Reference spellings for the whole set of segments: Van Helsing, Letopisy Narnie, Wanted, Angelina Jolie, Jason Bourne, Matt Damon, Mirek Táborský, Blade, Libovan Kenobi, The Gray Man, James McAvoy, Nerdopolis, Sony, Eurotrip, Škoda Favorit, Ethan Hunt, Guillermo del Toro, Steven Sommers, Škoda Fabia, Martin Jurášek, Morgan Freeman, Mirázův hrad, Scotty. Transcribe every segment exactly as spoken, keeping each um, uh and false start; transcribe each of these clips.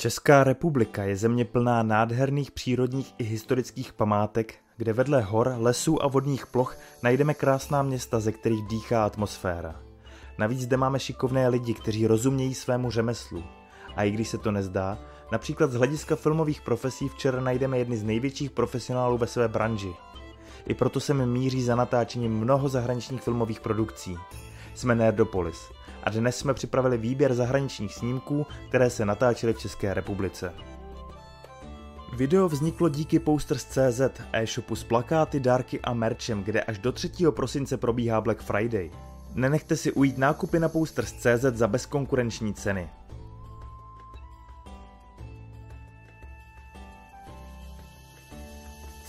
Česká republika je země plná nádherných přírodních i historických památek, kde vedle hor, lesů a vodních ploch najdeme krásná města, ze kterých dýchá atmosféra. Navíc zde máme šikovné lidi, kteří rozumějí svému řemeslu. A i když se to nezdá, například z hlediska filmových profesí včera najdeme jedny z největších profesionálů ve své branži. I proto se mi míří za natáčením mnoho zahraničních filmových produkcí. Jsme Nerdopolis a dnes jsme připravili výběr zahraničních snímků, které se natáčely v České republice. Video vzniklo díky Posters tečka cé zet, e-shopu s plakáty, dárky a merchem, kde až do třetího prosince probíhá Black Friday. Nenechte si ujít nákupy na Posters tečka cé zet za bezkonkurenční ceny.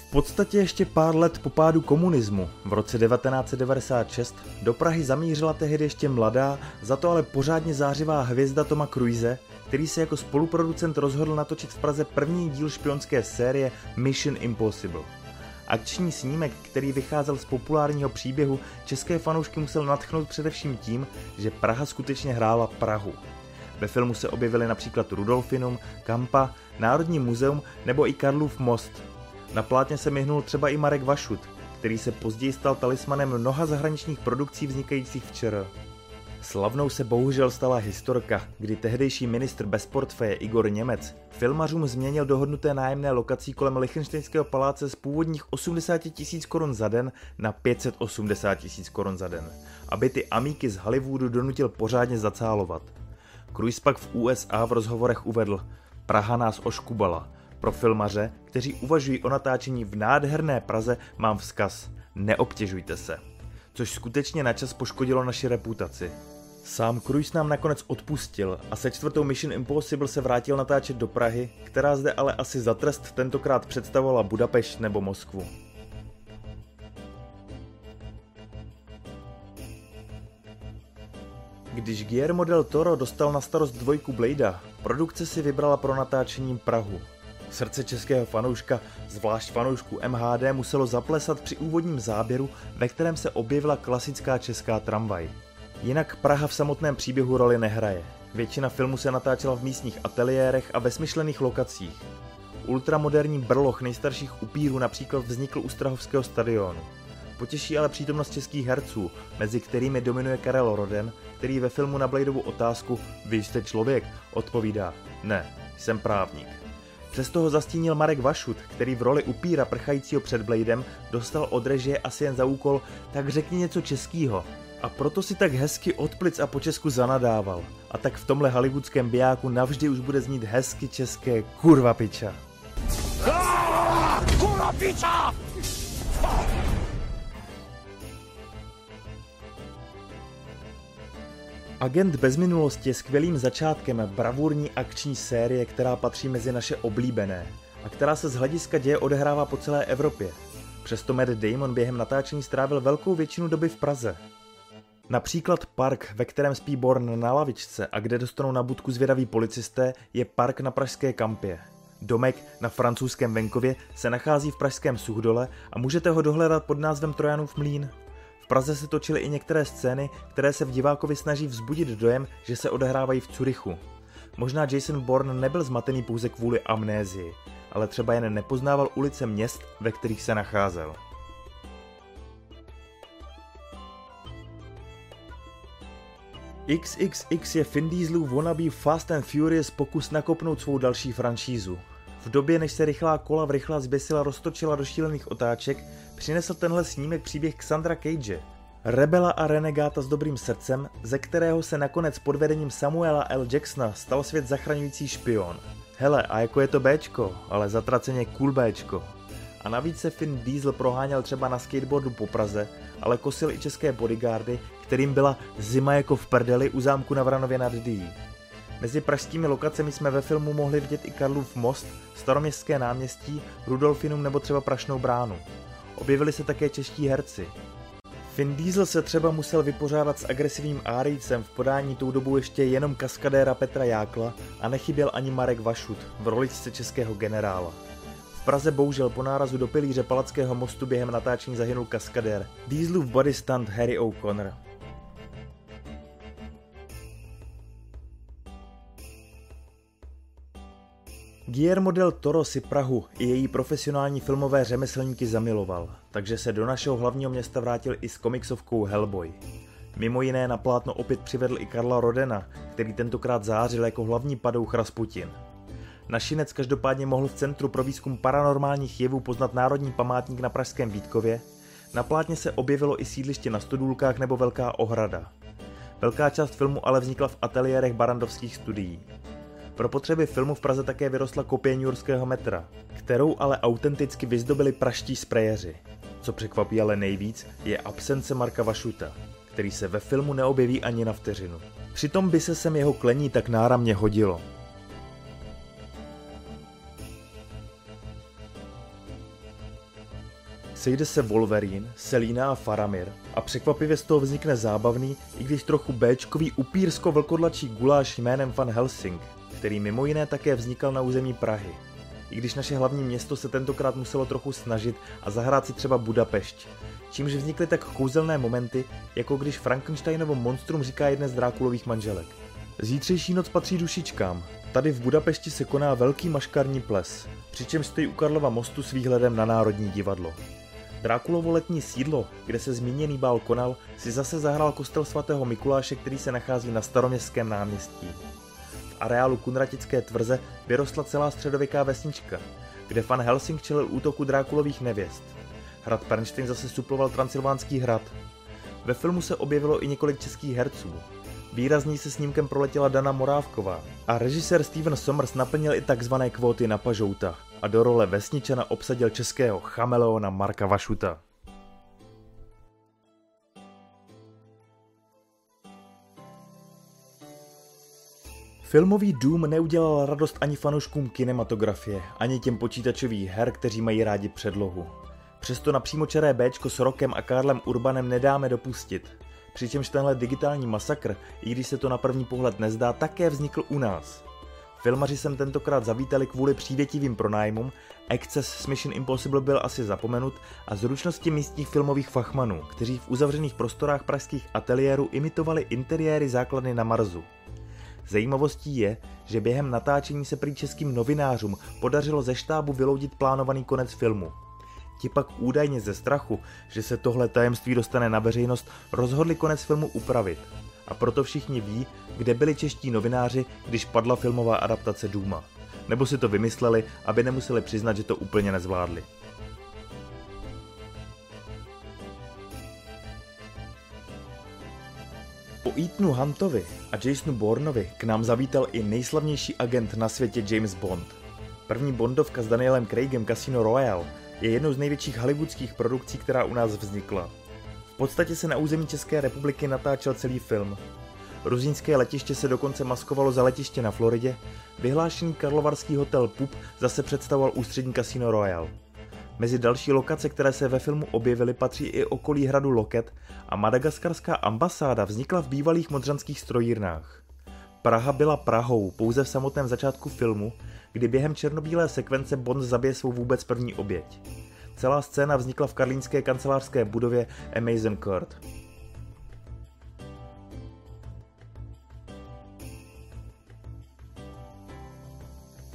V podstatě ještě pár let po pádu komunismu, v roce devatenáct set devadesát šest, do Prahy zamířila tehdy ještě mladá, za to ale pořádně zářivá hvězda Toma Cruise, který se jako spoluproducent rozhodl natočit v Praze první díl špionské série Mission Impossible. Akční snímek, který vycházel z populárního příběhu, české fanoušky musel nadchnout především tím, že Praha skutečně hrála Prahu. Ve filmu se objevily například Rudolfinum, Kampa, Národní muzeum nebo i Karlův most. Na plátně se myhnul třeba i Marek Vašut, který se později stal talismanem mnoha zahraničních produkcí vznikajících v ČR. Slavnou se bohužel stala historka, kdy tehdejší ministr bez portfeje Igor Němec filmařům změnil dohodnuté nájemné lokací kolem Lichtenštejnského paláce z původních osmdesáti tisíc korun za den na pět set osmdesát tisíc korun za den, aby ty amíky z Hollywoodu donutil pořádně zacálovat. Cruise pak v U S A v rozhovorech uvedl: Praha nás oškubala. Pro filmaře, kteří uvažují o natáčení v nádherné Praze, mám vzkaz: neobtěžujte se. Což skutečně načas poškodilo naši reputaci. Sám Cruise nám nakonec odpustil a se čtvrtou Mission Impossible se vrátil natáčet do Prahy, která zde ale asi za trest tentokrát představovala Budapešť nebo Moskvu. Když Guillermo del Toro dostal na starost dvojku Bladea, produkce si vybrala pro natáčení Prahu. Srdce českého fanouška, zvlášť fanoušku M H D, muselo zaplesat při úvodním záběru, ve kterém se objevila klasická česká tramvaj. Jinak Praha v samotném příběhu roli nehraje. Většina filmu se natáčela v místních ateliérech a ve smyšlených lokacích. Ultramoderní brloch nejstarších upírů například vznikl u Strahovského stadionu. Potěší ale přítomnost českých herců, mezi kterými dominuje Karel Roden, který ve filmu na Bladeovu otázku "Vy jste člověk?" odpovídá: "Ne, jsem právník." Přesto ho zastínil Marek Vašut, který v roli upíra prchajícího před Bladem dostal od režie asi jen za úkol: tak řekni něco českýho. A proto si tak hezky od plic a po česku zanadával. A tak v tomhle hollywoodském bijáku navždy už bude znít hezky české kurva piča. Kurva piča! Agent bez minulosti je skvělým začátkem bravurní akční série, která patří mezi naše oblíbené a která se z hlediska děje odehrává po celé Evropě. Přesto Matt Damon během natáčení strávil velkou většinu doby v Praze. Například park, ve kterém spí Born na lavičce a kde dostanou na budku zvědaví policisté, je park na pražské Kampě. Domek na francouzském venkově se nachází v pražském Suchdole a můžete ho dohledat pod názvem Trojanův mlýn. V Praze se točily i některé scény, které se v divákovi snaží vzbudit dojem, že se odehrávají v Curychu. Možná Jason Bourne nebyl zmatený pouze kvůli amnézii, ale třeba jen nepoznával ulice měst, ve kterých se nacházel. iks iks iks je Vin Dieselův wannabe Fast and Furious pokus nakopnout svou další franšízu. V době, než se rychlá kola v rychlá zběsila roztočila do šílených otáček, přinesl tenhle snímek příběh Xandra Cage, rebela a renegáta s dobrým srdcem, ze kterého se nakonec pod vedením Samuela L. Jacksona stal svět zachraňující špion. Hele, a jako je to béčko, ale zatraceně cool béčko. A navíc se Vin Diesel proháněl třeba na skateboardu po Praze, ale kosil i české bodyguardy, kterým byla zima jako v prdeli u zámku na Vranově nad Dyjí. Mezi pražskými lokacemi jsme ve filmu mohli vidět i Karlův most, Staroměstské náměstí, Rudolfinum nebo třeba Prašnou bránu. Objevili se také čeští herci. Vin Diesel se třeba musel vypořádat s agresivním Árijcem v podání tou dobou ještě jenom kaskadéra Petra Jákla a nechyběl ani Marek Vašut v roličce českého generála. V Praze bohužel po nárazu do pilíře Palackého mostu během natáčení zahynul kaskadér, Dieselův body stunt Harry O'Connor. Guillermo del Toro si Prahu i její profesionální filmové řemeslníky zamiloval, takže se do našeho hlavního města vrátil i s komiksovkou Hellboy. Mimo jiné na plátno opět přivedl i Karla Rodena, který tentokrát zářil jako hlavní padouch Rasputin. Našinec každopádně mohl v Centru pro výzkum paranormálních jevů poznat národní památník na pražském Vítkově, na plátně se objevilo i sídliště na Studulkách nebo Velká ohrada. Velká část filmu ale vznikla v ateliérech barandovských studií. Pro potřeby filmu v Praze také vyrostla kopie newyorského metra, kterou ale autenticky vyzdobili praští sprejeři. Co překvapí ale nejvíc, je absence Marka Vašuta, který se ve filmu neobjeví ani na vteřinu. Přitom by se sem jeho klení tak náramně hodilo. Sejde se Wolverine, Selina a Faramir a překvapivě z toho vznikne zábavný, i když trochu béčkový upírsko-vlkodlačí guláš jménem Van Helsing, který mimo jiné také vznikal na území Prahy. I když naše hlavní město se tentokrát muselo trochu snažit a zahrát si třeba Budapešť, čímž vznikly tak kouzelné momenty, jako když Frankensteinovo monstrum říká jedné z Drákulových manželek. Zítřejší noc patří dušičkám. Tady v Budapešti se koná velký maškarní ples, přičemž stojí u Karlova mostu s výhledem na Národní divadlo. Drákulovo letní sídlo, kde se zmíněný bál konal, si zase zahrál kostel svatého Mikuláše, který se nachází na Staroměstském náměstí. V areálu Kunratické tvrze vyrostla celá středověká vesnička, kde Van Helsing čelil útoku Drákulových nevěst. Hrad Pernštejn zase suploval Transylvánský hrad. Ve filmu se objevilo i několik českých herců. Výrazně se snímkem proletěla Dana Morávková a režisér Steven Sommers naplnil i takzvané kvóty na Pažouta a do role vesničana obsadil českého chameleona Marka Vašuta. Filmový Doom neudělal radost ani fanouškům kinematografie, ani těm počítačových her, kteří mají rádi předlohu. Přesto na přímočaré béčko s Rokem a Karlem Urbanem nedáme dopustit. Přičemž tenhle digitální masakr, i když se to na první pohled nezdá, také vznikl u nás. Filmaři sem tentokrát zavítali kvůli přívětivým pronájmům, exces s Mission Impossible byl asi zapomenut a zručnosti místních filmových fachmanů, kteří v uzavřených prostorách pražských ateliérů imitovali interiéry základny na Marsu. Zajímavostí je, že během natáčení se prý českým novinářům podařilo ze štábu vyloudit plánovaný konec filmu. Ti pak údajně ze strachu, že se tohle tajemství dostane na veřejnost, rozhodli konec filmu upravit. A proto všichni ví, kde byli čeští novináři, když padla filmová adaptace Dooma. Nebo si to vymysleli, aby nemuseli přiznat, že to úplně nezvládli. Po Ethanu Huntovi a Jasonu Bourneovi k nám zavítal i nejslavnější agent na světě James Bond. První Bondovka s Danielem Craigem Casino Royale je jednou z největších hollywoodských produkcí, která u nás vznikla. V podstatě se na území České republiky natáčel celý film. Ruzínské letiště se dokonce maskovalo za letiště na Floridě, vyhlášený karlovarský hotel Pup zase představoval ústřední Casino Royale. Mezi další lokace, které se ve filmu objevily, patří i okolí hradu Loket a madagaskarská ambasáda vznikla v bývalých modřanských strojírnách. Praha byla Prahou pouze v samotném začátku filmu, kdy během černobílé sekvence Bond zabije svou vůbec první oběť. Celá scéna vznikla v karlínské kancelářské budově Amazon Court.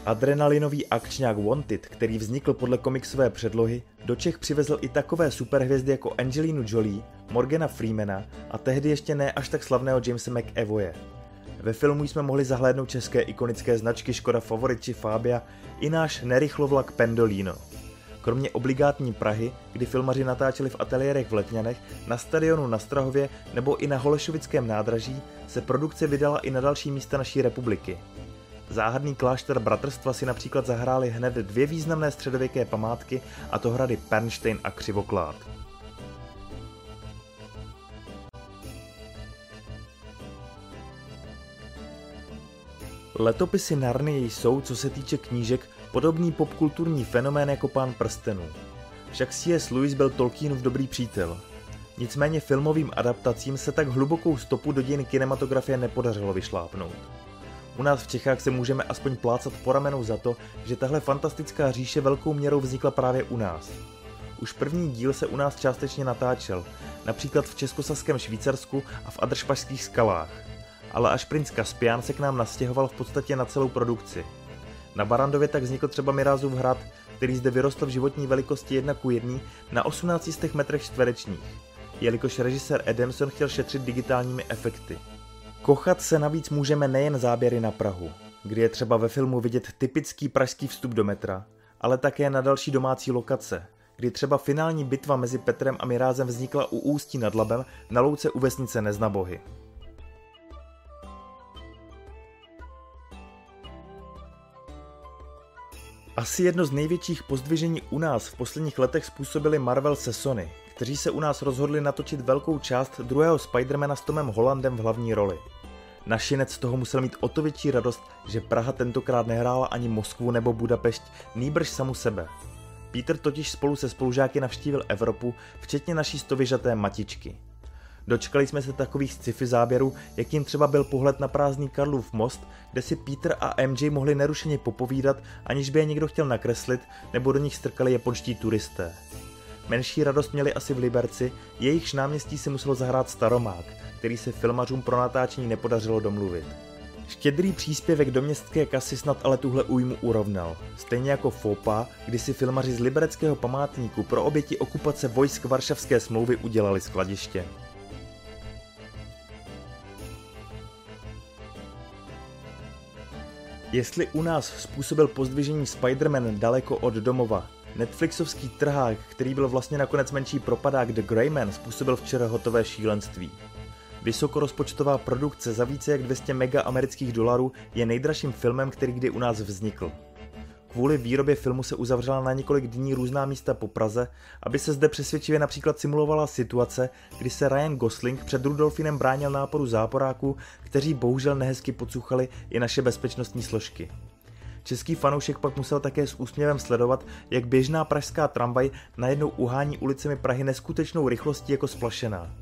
Adrenalinový akčňák Wanted, který vznikl podle komiksové předlohy, do Čech přivezl i takové superhvězdy jako Angelinu Jolie, Morgana Freemana a tehdy ještě ne až tak slavného Jamesa McAvoye. Ve filmu jsme mohli zahlédnout české ikonické značky Škoda Favorit či Fabia i náš nerychlovlak Pendolino. Kromě obligátní Prahy, kdy filmaři natáčeli v ateliérech v Letňanech, na stadionu na Strahově nebo i na Holešovickém nádraží, se produkce vydala i na další místa naší republiky. Záhadný klášter Bratrstva si například zahrály hned dvě významné středověké památky, a to hrady Pernštejn a Křivoklád. Letopisy Narnie jsou, co se týče knížek, podobný popkulturní fenomén jako Pán prstenů. Však C S Lewis byl Tolkienův dobrý přítel. Nicméně filmovým adaptacím se tak hlubokou stopu do dějin kinematografie nepodařilo vyšlápnout. U nás v Čechách se můžeme aspoň plácat po ramenou za to, že tahle fantastická říše velkou měrou vznikla právě u nás. Už první díl se u nás částečně natáčel, například v Českosaském Švýcarsku a v Adršpašských skalách. Ale až princ Kaspián se k nám nastěhoval v podstatě na celou produkci. Na Barandově tak vznikl třeba Mirázův hrad, který zde vyrostl v životní velikosti jedna ku jedné na osmnácti stech metrech čtverečních, jelikož režisér Adamson chtěl šetřit digitálními efekty. Kochat se navíc můžeme nejen záběry na Prahu, kdy je třeba ve filmu vidět typický pražský vstup do metra, ale také na další domácí lokace, kdy třeba finální bitva mezi Petrem a Mirázem vznikla u Ústí nad Labem na louce u vesnice Neznabohy. Asi jedno z největších pozdvižení u nás v posledních letech způsobili Marvel se Sony, kteří se u nás rozhodli natočit velkou část druhého Spidermana s Tomem Hollandem v hlavní roli. Našinec z toho musel mít o to větší radost, že Praha tentokrát nehrála ani Moskvu nebo Budapešť, nýbrž samu sebe. Peter totiž spolu se spolužáky navštívil Evropu, včetně naší stověžaté matičky. Dočkali jsme se takových sci-fi záběrů, jakým třeba byl pohled na prázdný Karlův most, kde si Peter a em jé mohli nerušeně popovídat, aniž by je někdo chtěl nakreslit, nebo do nich strkali japonští turisté. Menší radost měli asi v Liberci, jejichž náměstí si musel zahrát Staromák, který se filmařům pro natáčení nepodařilo domluvit. Štědrý příspěvek do městské kasy snad ale tuhle újmu urovnal, stejně jako Fopa, kdy si filmaři z libereckého památníku pro oběti okupace vojsk Varšavské smlouvy udělali skladiště. Jestli u nás způsobil pozdvižení Spider-Man daleko od domova, Netflixovský trhák, který byl vlastně nakonec menší propadák The Gray Man, způsobil včera hotové šílenství. Vysokorozpočtová produkce za více jak dvě stě mega amerických dolarů je nejdražším filmem, který kdy u nás vznikl. Kvůli výrobě filmu se uzavřela na několik dní různá místa po Praze, aby se zde přesvědčivě například simulovala situace, kdy se Ryan Gosling před Rudolfinem bránil náporu záporáků, kteří bohužel nehezky pocuchali i naše bezpečnostní složky. Český fanoušek pak musel také s úsměvem sledovat, jak běžná pražská tramvaj najednou uhání ulicemi Prahy neskutečnou rychlostí jako splašená.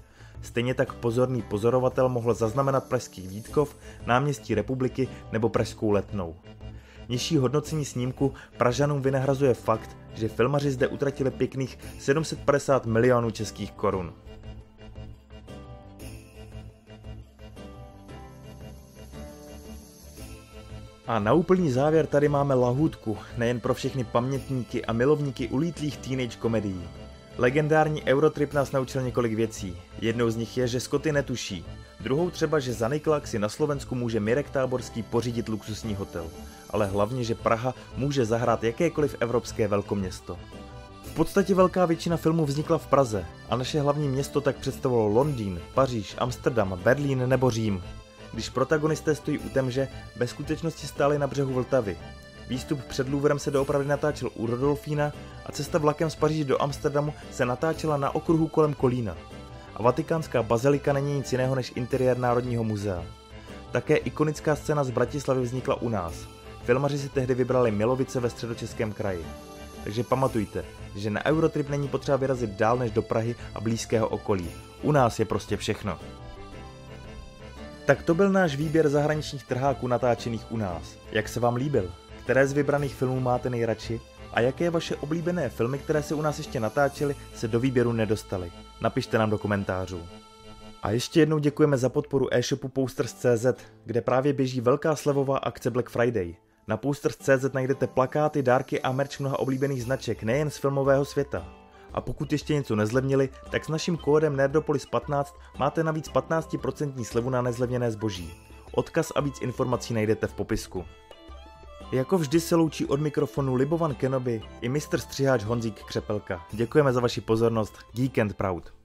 Stejně tak pozorný pozorovatel mohl zaznamenat pražský Vítkov, náměstí Republiky nebo pražskou Letnou. Nižší hodnocení snímku Pražanům vynahrazuje fakt, že filmaři zde utratili pěkných sedm set padesát milionů českých korun. A na úplný závěr tady máme lahůdku, nejen pro všechny pamětníky a milovníky ulítlých teenage komedií. Legendární Eurotrip nás naučil několik věcí. Jednou z nich je, že Scotty netuší. Druhou třeba, že Zaniklak si na Slovensku může Mirek Táborský pořídit luxusní hotel. Ale hlavně, že Praha může zahrát jakékoliv evropské velkoměsto. V podstatě velká většina filmů vznikla v Praze a naše hlavní město tak představovalo Londýn, Paříž, Amsterdam, Berlín nebo Řím. Když protagonisté stojí u temže, ve skutečnosti stáli na břehu Vltavy. Výstup před Louvrem se doopravdy natáčel u Rodolfína a cesta vlakem z Paříže do Amsterdamu se natáčela na okruhu kolem Kolína. A Vatikánská bazilika není nic jiného než interiér Národního muzea. Také ikonická scéna z Bratislavy vznikla u nás. Filmaři si tehdy vybrali Milovice ve Středočeském kraji. Takže pamatujte, že na Eurotrip není potřeba vyrazit dál než do Prahy a blízkého okolí. U nás je prostě všechno. Tak to byl náš výběr zahraničních trháků natáčených u nás. Jak se vám líbil? Které z vybraných filmů máte nejradši a jaké vaše oblíbené filmy, které se u nás ještě natáčely, se do výběru nedostaly? Napište nám do komentářů. A ještě jednou děkujeme za podporu e-shopu Posters tečka cé zet, kde právě běží velká slevová akce Black Friday. Na Posters tečka cé zet najdete plakáty, dárky a merch mnoha oblíbených značek, nejen z filmového světa. A pokud ještě něco nezlevnili, tak s naším kódem Nerdopolis patnáct máte navíc patnáct procent slevu na nezlevněné zboží. Odkaz a víc informací najdete v popisku. Jako vždy se loučí od mikrofonu Libovan Kenobi i mistr Střiháč Honzík Křepelka. Děkujeme za vaši pozornost. Geek and Proud.